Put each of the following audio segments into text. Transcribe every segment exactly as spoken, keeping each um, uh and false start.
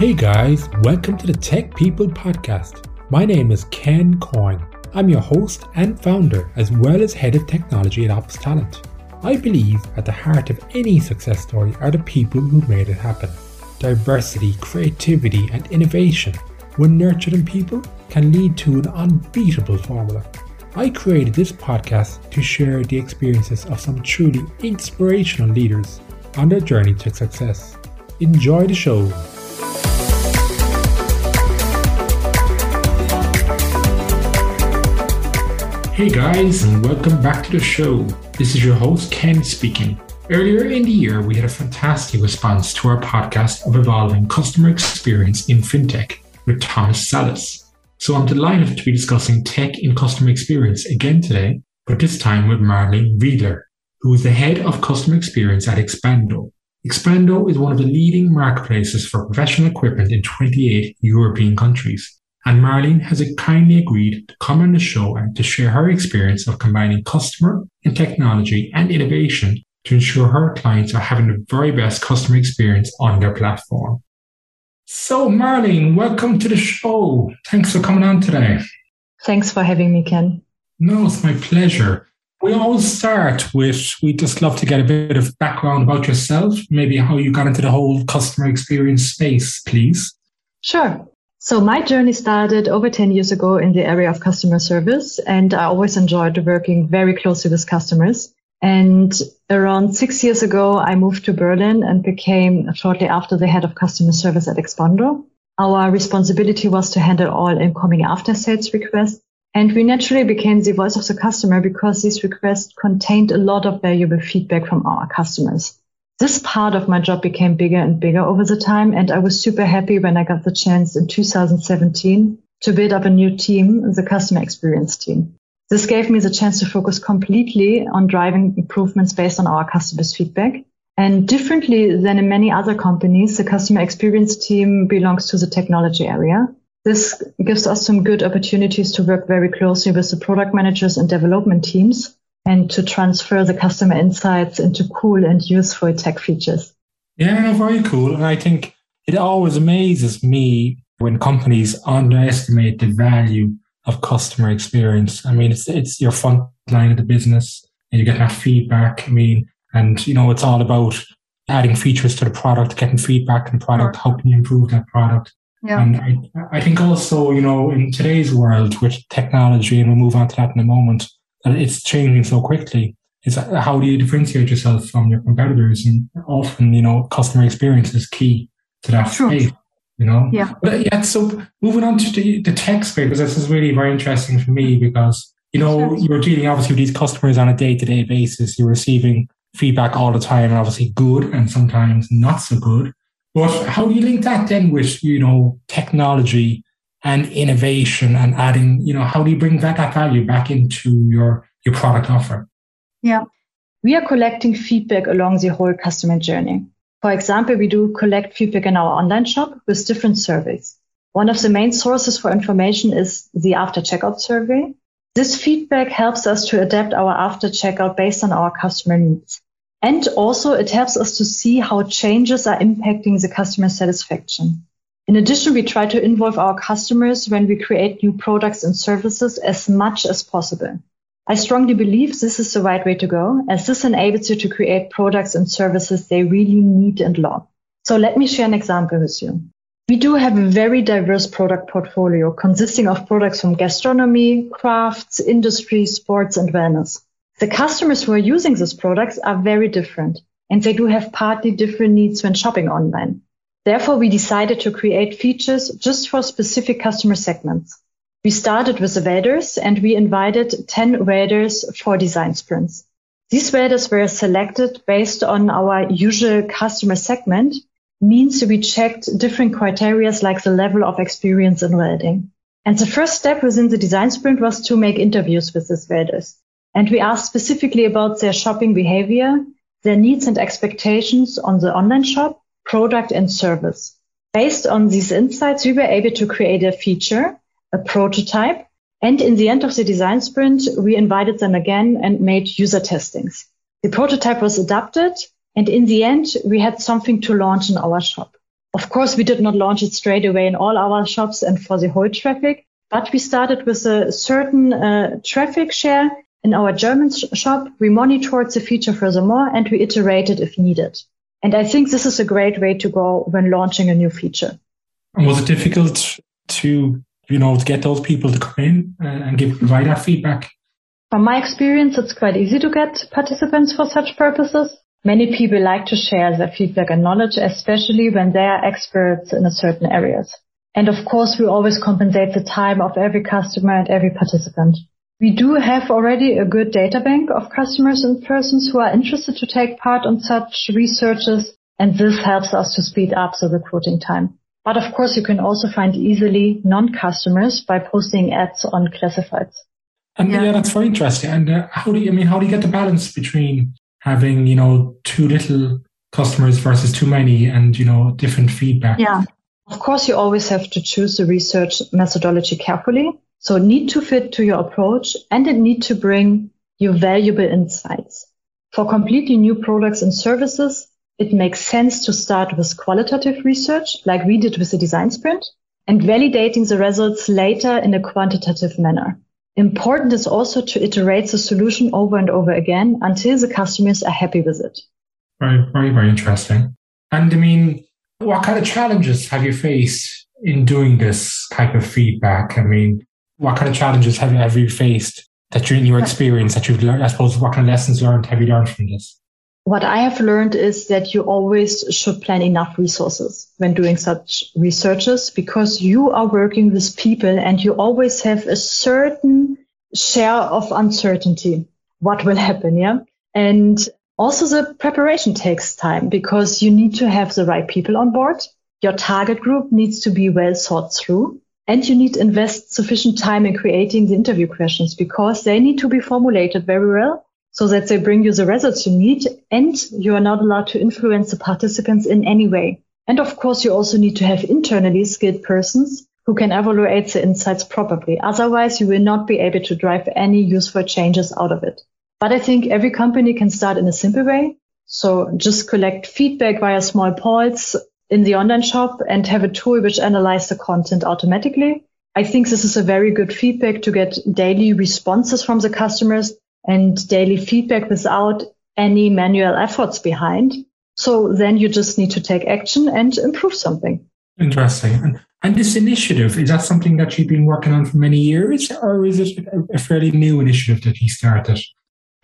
Hey guys, welcome to the Tech People Podcast. My name is Ken Coin. I'm your host and founder, as well as head of technology at Ops Talent. I believe at the heart of any success story are the people who made it happen. Diversity, creativity, and innovation, when nurtured in people, can lead to an unbeatable formula. I created this podcast to share the experiences of some truly inspirational leaders on their journey to success. Enjoy the show. Hey guys, and welcome back to the show. This is your host Ken speaking. Earlier in the year, we had a fantastic response to our podcast of evolving customer experience in fintech with Thomas Salas. So I'm delighted to be discussing tech and customer experience again today, but this time with Marlene Wiedler, who is the head of customer experience at Expondo. Expondo is one of the leading marketplaces for professional equipment in twenty-eight European countries. And Marlene has kindly agreed to come on the show and to share her experience of combining customer and technology and innovation to ensure her clients are having the very best customer experience on their platform. So Marlene, welcome to the show. Thanks for coming on today. Thanks for having me, Ken. No, it's my pleasure. We always start with, we just love to get a bit of background about yourself, maybe how you got into the whole customer experience space, please. Sure. So my journey started over ten years ago in the area of customer service, and I always enjoyed working very closely with customers. And around six years ago, I moved to Berlin and became shortly after the head of customer service at Expondo. Our responsibility was to handle all incoming after-sales requests, and we naturally became the voice of the customer because these requests contained a lot of valuable feedback from our customers. This part of my job became bigger and bigger over the time, and I was super happy when I got the chance in two thousand seventeen to build up a new team, the customer experience team. This gave me the chance to focus completely on driving improvements based on our customers' feedback. And differently than in many other companies, the customer experience team belongs to the technology area. This gives us some good opportunities to work very closely with the product managers and development teams, and to transfer the customer insights into cool and useful tech features. Yeah, very cool. And I think it always amazes me when companies underestimate the value of customer experience. I mean, it's it's your front line of the business, and you get that feedback. I mean, and, you know, it's all about adding features to the product, getting feedback on the product, how can you improve that product? Yeah. And I, I think also, you know, in today's world with technology, and we'll move on to that in a moment, and it's changing so quickly. It's how do you differentiate yourself from your competitors? And often, you know, customer experience is key to that space, you know? Yeah. But yeah, so moving on to the, the tech space, because this is really very interesting for me because, you know, sure. You're dealing obviously with these customers on a day-to-day basis. You're receiving feedback all the time, and obviously good and sometimes not so good. But how do you link that then with, you know, technology and innovation and adding, you know, how do you bring that, that value back into your, your product offer? Yeah, we are collecting feedback along the whole customer journey. For example, we do collect feedback in our online shop with different surveys. One of the main sources for information is the after checkout survey. This feedback helps us to adapt our after checkout based on our customer needs. And also it helps us to see how changes are impacting the customer satisfaction. In addition, we try to involve our customers when we create new products and services as much as possible. I strongly believe this is the right way to go, as this enables you to create products and services they really need and love. So let me share an example with you. We do have a very diverse product portfolio consisting of products from gastronomy, crafts, industry, sports, and wellness. The customers who are using these products are very different, and they do have partly different needs when shopping online. Therefore, we decided to create features just for specific customer segments. We started with the waders, and we invited ten waders for design sprints. These waders were selected based on our usual customer segment, means we checked different criteria like the level of experience in wading. And the first step within the design sprint was to make interviews with these waders. And we asked specifically about their shopping behavior, their needs and expectations on the online shop, product and service. Based on these insights, we were able to create a feature, a prototype, and in the end of the design sprint, we invited them again and made user testings. The prototype was adapted, and in the end, we had something to launch in our shop. Of course, we did not launch it straight away in all our shops and for the whole traffic, but we started with a certain uh, traffic share in our German sh- shop. We monitored the feature furthermore and we iterated if needed. And I think this is a great way to go when launching a new feature. And was it difficult to, you know, to get those people to come in and give provide that feedback? From my experience, it's quite easy to get participants for such purposes. Many people like to share their feedback and knowledge, especially when they are experts in a certain areas. And of course, we always compensate the time of every customer and every participant. We do have already a good data bank of customers and persons who are interested to take part on such researches, and this helps us to speed up the recruiting time. But of course, you can also find easily non-customers by posting ads on classifieds. And yeah, yeah that's very interesting. And uh, how do you, I mean, how do you get the balance between having, you know, too little customers versus too many and, you know, different feedback? Yeah, of course, you always have to choose the research methodology carefully. So it needs to fit to your approach and it needs to bring you valuable insights. For completely new products and services, it makes sense to start with qualitative research, like we did with the design sprint, and validating the results later in a quantitative manner. Important is also to iterate the solution over and over again until the customers are happy with it. Very, very, very interesting. And I mean, what kind of challenges have you faced in doing this type of feedback? I mean, what kind of challenges have you, have you faced that you're in your experience that you've learned? I suppose, what kind of lessons learned have you learned from this? What I have learned is that you always should plan enough resources when doing such researches, because you are working with people and you always have a certain share of uncertainty. What will happen? Yeah. And also the preparation takes time because you need to have the right people on board. Your target group needs to be well thought through, and you need to invest sufficient time in creating the interview questions because they need to be formulated very well, so that they bring you the results you need, and you are not allowed to influence the participants in any way. And of course, you also need to have internally skilled persons who can evaluate the insights properly. Otherwise, you will not be able to drive any useful changes out of it. But I think every company can start in a simple way. So just collect feedback via small polls in the online shop and have a tool which analyzes the content automatically. I think this is a very good feedback to get daily responses from the customers and daily feedback without any manual efforts behind. So then you just need to take action and improve something. Interesting. And, and this initiative, is that something that you've been working on for many years, or is it a fairly new initiative that you started?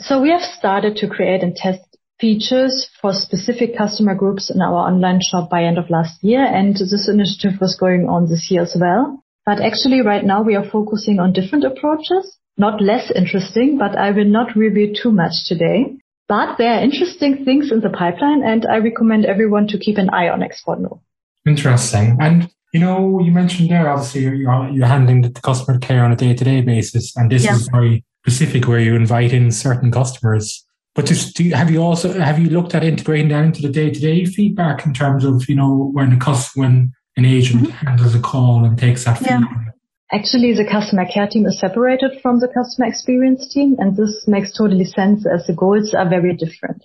So we have started to create and test features for specific customer groups in our online shop by end of last year. And this initiative was going on this year as well. But actually right now we are focusing on different approaches. Not less interesting, but I will not reveal too much today. But there are interesting things in the pipeline, and I recommend everyone to keep an eye on Expondo. Interesting. And, you know, you mentioned there, obviously, you're, you're handling the customer care on a day-to-day basis, and this yeah. is very specific where you invite in certain customers. But just, do you, have you also, have you looked at integrating that into the day-to-day feedback in terms of, you know, when, a cus- when an agent mm-hmm. handles a call and takes that feedback? Yeah. Actually, the customer care team is separated from the customer experience team, and this makes totally sense as the goals are very different.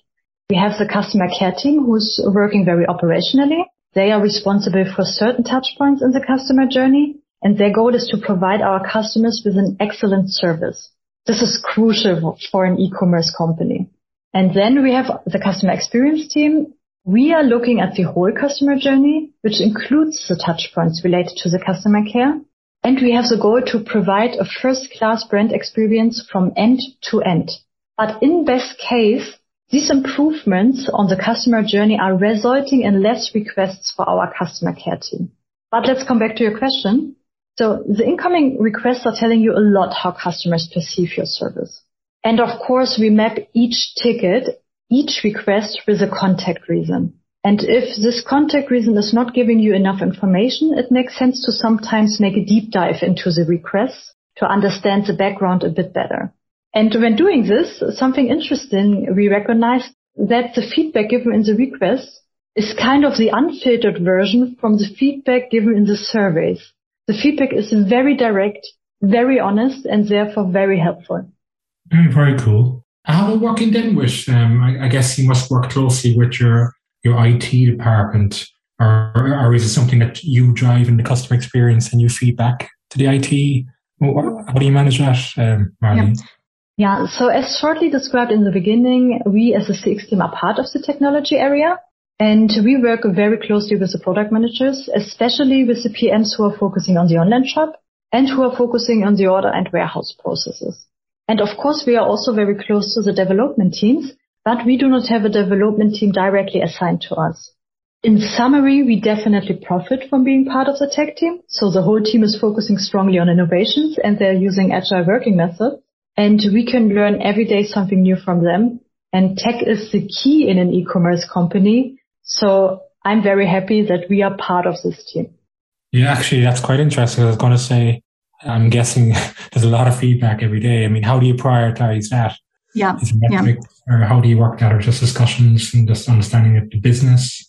We have the customer care team who's working very operationally. They are responsible for certain touch points in the customer journey, and their goal is to provide our customers with an excellent service. This is crucial for an e-commerce company. And then we have the customer experience team. We are looking at the whole customer journey, which includes the touch points related to the customer care. And we have the goal to provide a first-class brand experience from end to end. But in best case, these improvements on the customer journey are resulting in less requests for our customer care team. But let's come back to your question. So the incoming requests are telling you a lot how customers perceive your service. And of course, we map each ticket, each request with a contact reason. And if this contact reason is not giving you enough information, it makes sense to sometimes make a deep dive into the request to understand the background a bit better. And when doing this, something interesting, we recognized that the feedback given in the request is kind of the unfiltered version from the feedback given in the surveys. The feedback is very direct, very honest, and therefore very helpful. Very, very cool. How about working then with, um, I, I guess you must work closely with your... your I T department Or, or is it something that you drive in the customer experience and you feed back to the I T? How do you manage that, um, Marlene? Yeah. Yeah, so as shortly described in the beginning, we as a C X team are part of the technology area, and we work very closely with the product managers, especially with the P Ms who are focusing on the online shop and who are focusing on the order and warehouse processes. And of course, we are also very close to the development teams, but we do not have a development team directly assigned to us. In summary, we definitely profit from being part of the tech team. So the whole team is focusing strongly on innovations and they're using agile working methods. And we can learn every day something new from them. And tech is the key in an e-commerce company. So I'm very happy that we are part of this team. Yeah, actually, that's quite interesting. I was going to say, I'm guessing there's a lot of feedback every day. I mean, how do you prioritize that? Yeah. Is it metrics, yeah. Or how do you work that? Or just discussions and just understanding of the business?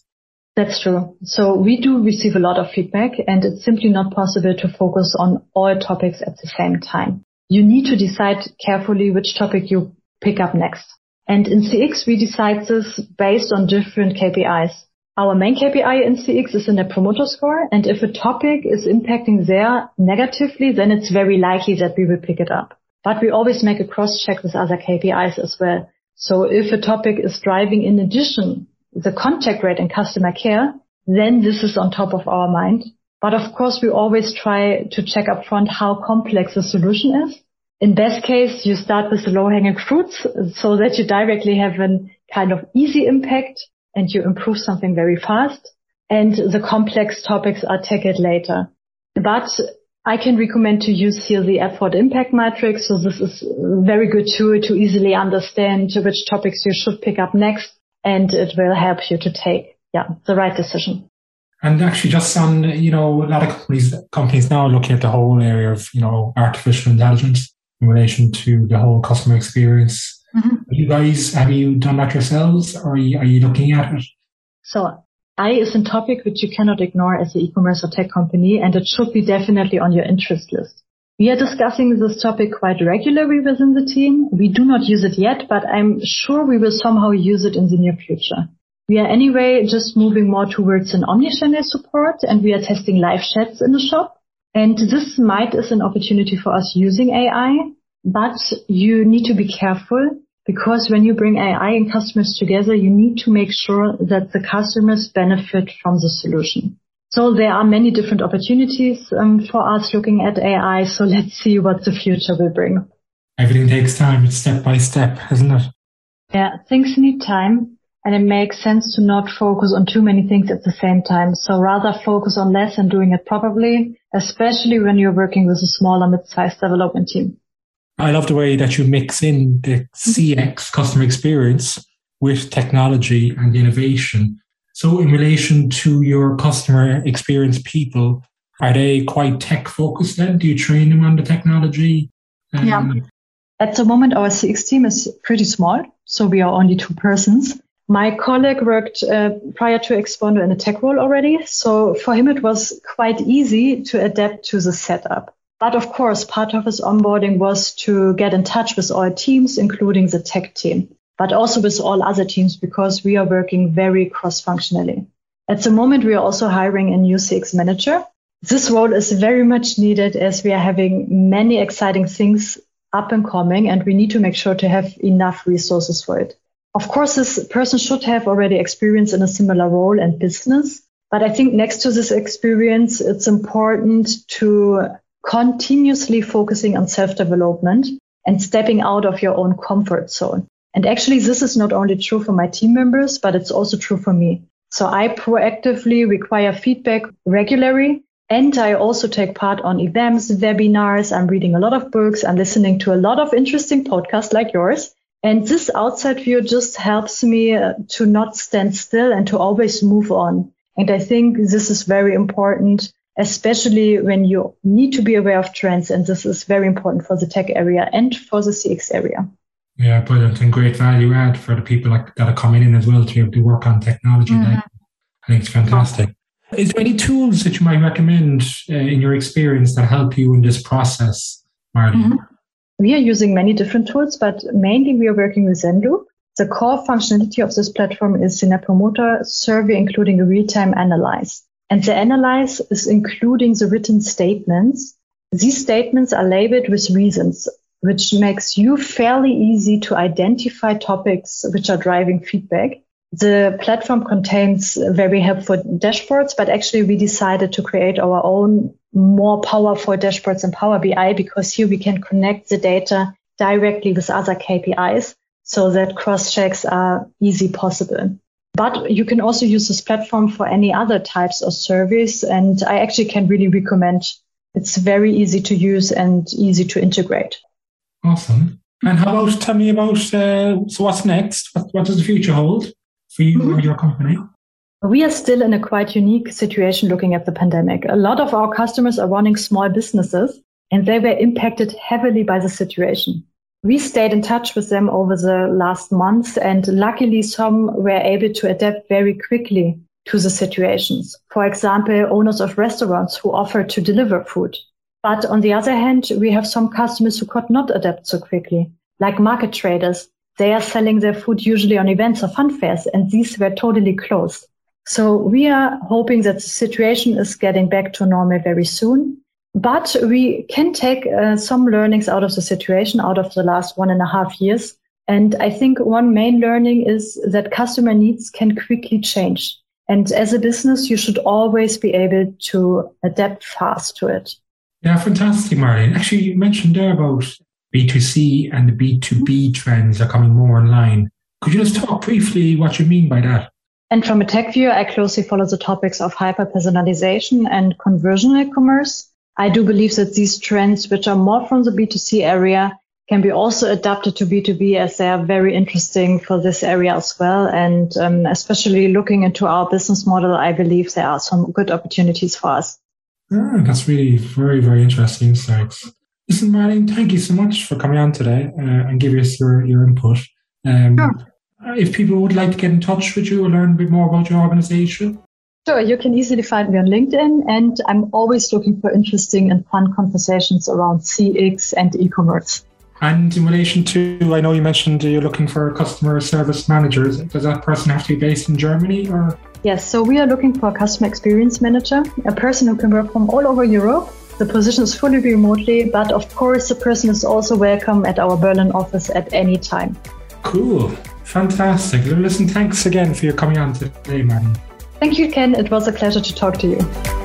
That's true. So we do receive a lot of feedback, and it's simply not possible to focus on all topics at the same time. You need to decide carefully which topic you pick up next. And in C X, we decide this based on different K P Is. Our main K P I in C X is a Net Promoter Score. And if a topic is impacting there negatively, then it's very likely that we will pick it up. But we always make a cross-check with other K P Is as well. So if a topic is driving, in addition, the contact rate in customer care, then this is on top of our mind. But of course, we always try to check up front how complex the solution is. In best case, you start with the low-hanging fruits so that you directly have a kind of easy impact and you improve something very fast. And the complex topics are tackled later. But I can recommend to use here the effort impact matrix. So this is a very good tool to easily understand which topics you should pick up next. And it will help you to take yeah, the right decision. And actually, just on, you know, a lot of companies, companies now are looking at the whole area of, you know, artificial intelligence in relation to the whole customer experience. Mm-hmm. You guys, have you done that yourselves, or are you, are you looking at it? So A I is a topic which you cannot ignore as an e-commerce or tech company, and it should be definitely on your interest list. We are discussing this topic quite regularly within the team. We do not use it yet, but I'm sure we will somehow use it in the near future. We are anyway just moving more towards an omnichannel support, and we are testing live chats in the shop. And this might is an opportunity for us using A I, but you need to be careful, because when you bring A I and customers together, you need to make sure that the customers benefit from the solution. So there are many different opportunities um, for us looking at A I. So let's see what the future will bring. Everything takes time. It's step by step, isn't it? Yeah, things need time. And it makes sense to not focus on too many things at the same time. So rather focus on less and doing it properly, especially when you're working with a small or mid-sized development team. I love the way that you mix in the C X, customer experience, with technology and innovation. So in relation to your customer experience people, are they quite tech-focused then? Do you train them on the technology? Um, yeah. At the moment, our C X team is pretty small, so we are only two persons. My colleague worked uh, prior to Expondo in a tech role already, so for him it was quite easy to adapt to the setup. But of course, part of his onboarding was to get in touch with all teams, including the tech team, but also with all other teams, because we are working very cross-functionally. At the moment, we are also hiring a new C X manager. This role is very much needed as we are having many exciting things up and coming, and we need to make sure to have enough resources for it. Of course, this person should have already experience in a similar role and business. But I think next to this experience, it's important to continuously focusing on self-development and stepping out of your own comfort zone. And actually, this is not only true for my team members, but it's also true for me. So I proactively require feedback regularly. And I also take part on events, webinars. I'm reading a lot of books. I'm listening to a lot of interesting podcasts like yours. And this outside view just helps me to not stand still and to always move on. And I think this is very important, especially when you need to be aware of trends. And this is very important for the tech area and for the C X area. Yeah, brilliant, and great value add for the people like that are coming in as well to be able to work on technology. Mm-hmm. I think it's fantastic. Is there any tools that you might recommend uh, in your experience that help you in this process, Marlene? Mm-hmm. We are using many different tools, but mainly we are working with ZenLoop. The core functionality of this platform is the Net Promoter Survey, including a real-time analyze. And the analyze is including the written statements. These statements are labeled with reasons, which makes you fairly easy to identify topics which are driving feedback. The platform contains very helpful dashboards, but actually we decided to create our own more powerful dashboards in Power B I, because here we can connect the data directly with other K P Is so that cross-checks are easy possible. But you can also use this platform for any other types of surveys, and I actually can really recommend. It's very easy to use and easy to integrate. Awesome. And how about, tell me about, uh, so what's next? What, what does the future hold for you mm-hmm. or your company? We are still in a quite unique situation looking at the pandemic. A lot of our customers are running small businesses, and they were impacted heavily by the situation. We stayed in touch with them over the last months, and luckily some were able to adapt very quickly to the situations. For example, owners of restaurants who offered to deliver food. But on the other hand, we have some customers who could not adapt so quickly, like market traders. They are selling their food usually on events or fun fairs, and these were totally closed. So we are hoping that the situation is getting back to normal very soon. But we can take uh, some learnings out of the situation, out of the last one and a half years. And I think one main learning is that customer needs can quickly change. And as a business, you should always be able to adapt fast to it. Yeah, fantastic, Marlene. Actually, you mentioned there about B two C and the B two B trends are coming more online. Could you just talk briefly what you mean by that? And from a tech view, I closely follow the topics of hyper-personalization and conversational commerce. I do believe that these trends, which are more from the B two C area, can be also adapted to B two B, as they are very interesting for this area as well. And um, especially looking into our business model, I believe there are some good opportunities for us. Ah, that's really very, very interesting insights. Listen, Marlene, thank you so much for coming on today uh, and giving us your, your input. Um, sure. If people would like to get in touch with you or learn a bit more about your organization. Sure, you can easily find me on LinkedIn, and I'm always looking for interesting and fun conversations around C X and e-commerce. And in relation to, I know you mentioned you're looking for customer service managers. Does that person have to be based in Germany or? Yes, so we are looking for a customer experience manager, a person who can work from all over Europe. The position is fully remotely, but of course the person is also welcome at our Berlin office at any time. Cool, fantastic. Listen, thanks again for your coming on today, Marlene. Thank you, Ken. It was a pleasure to talk to you.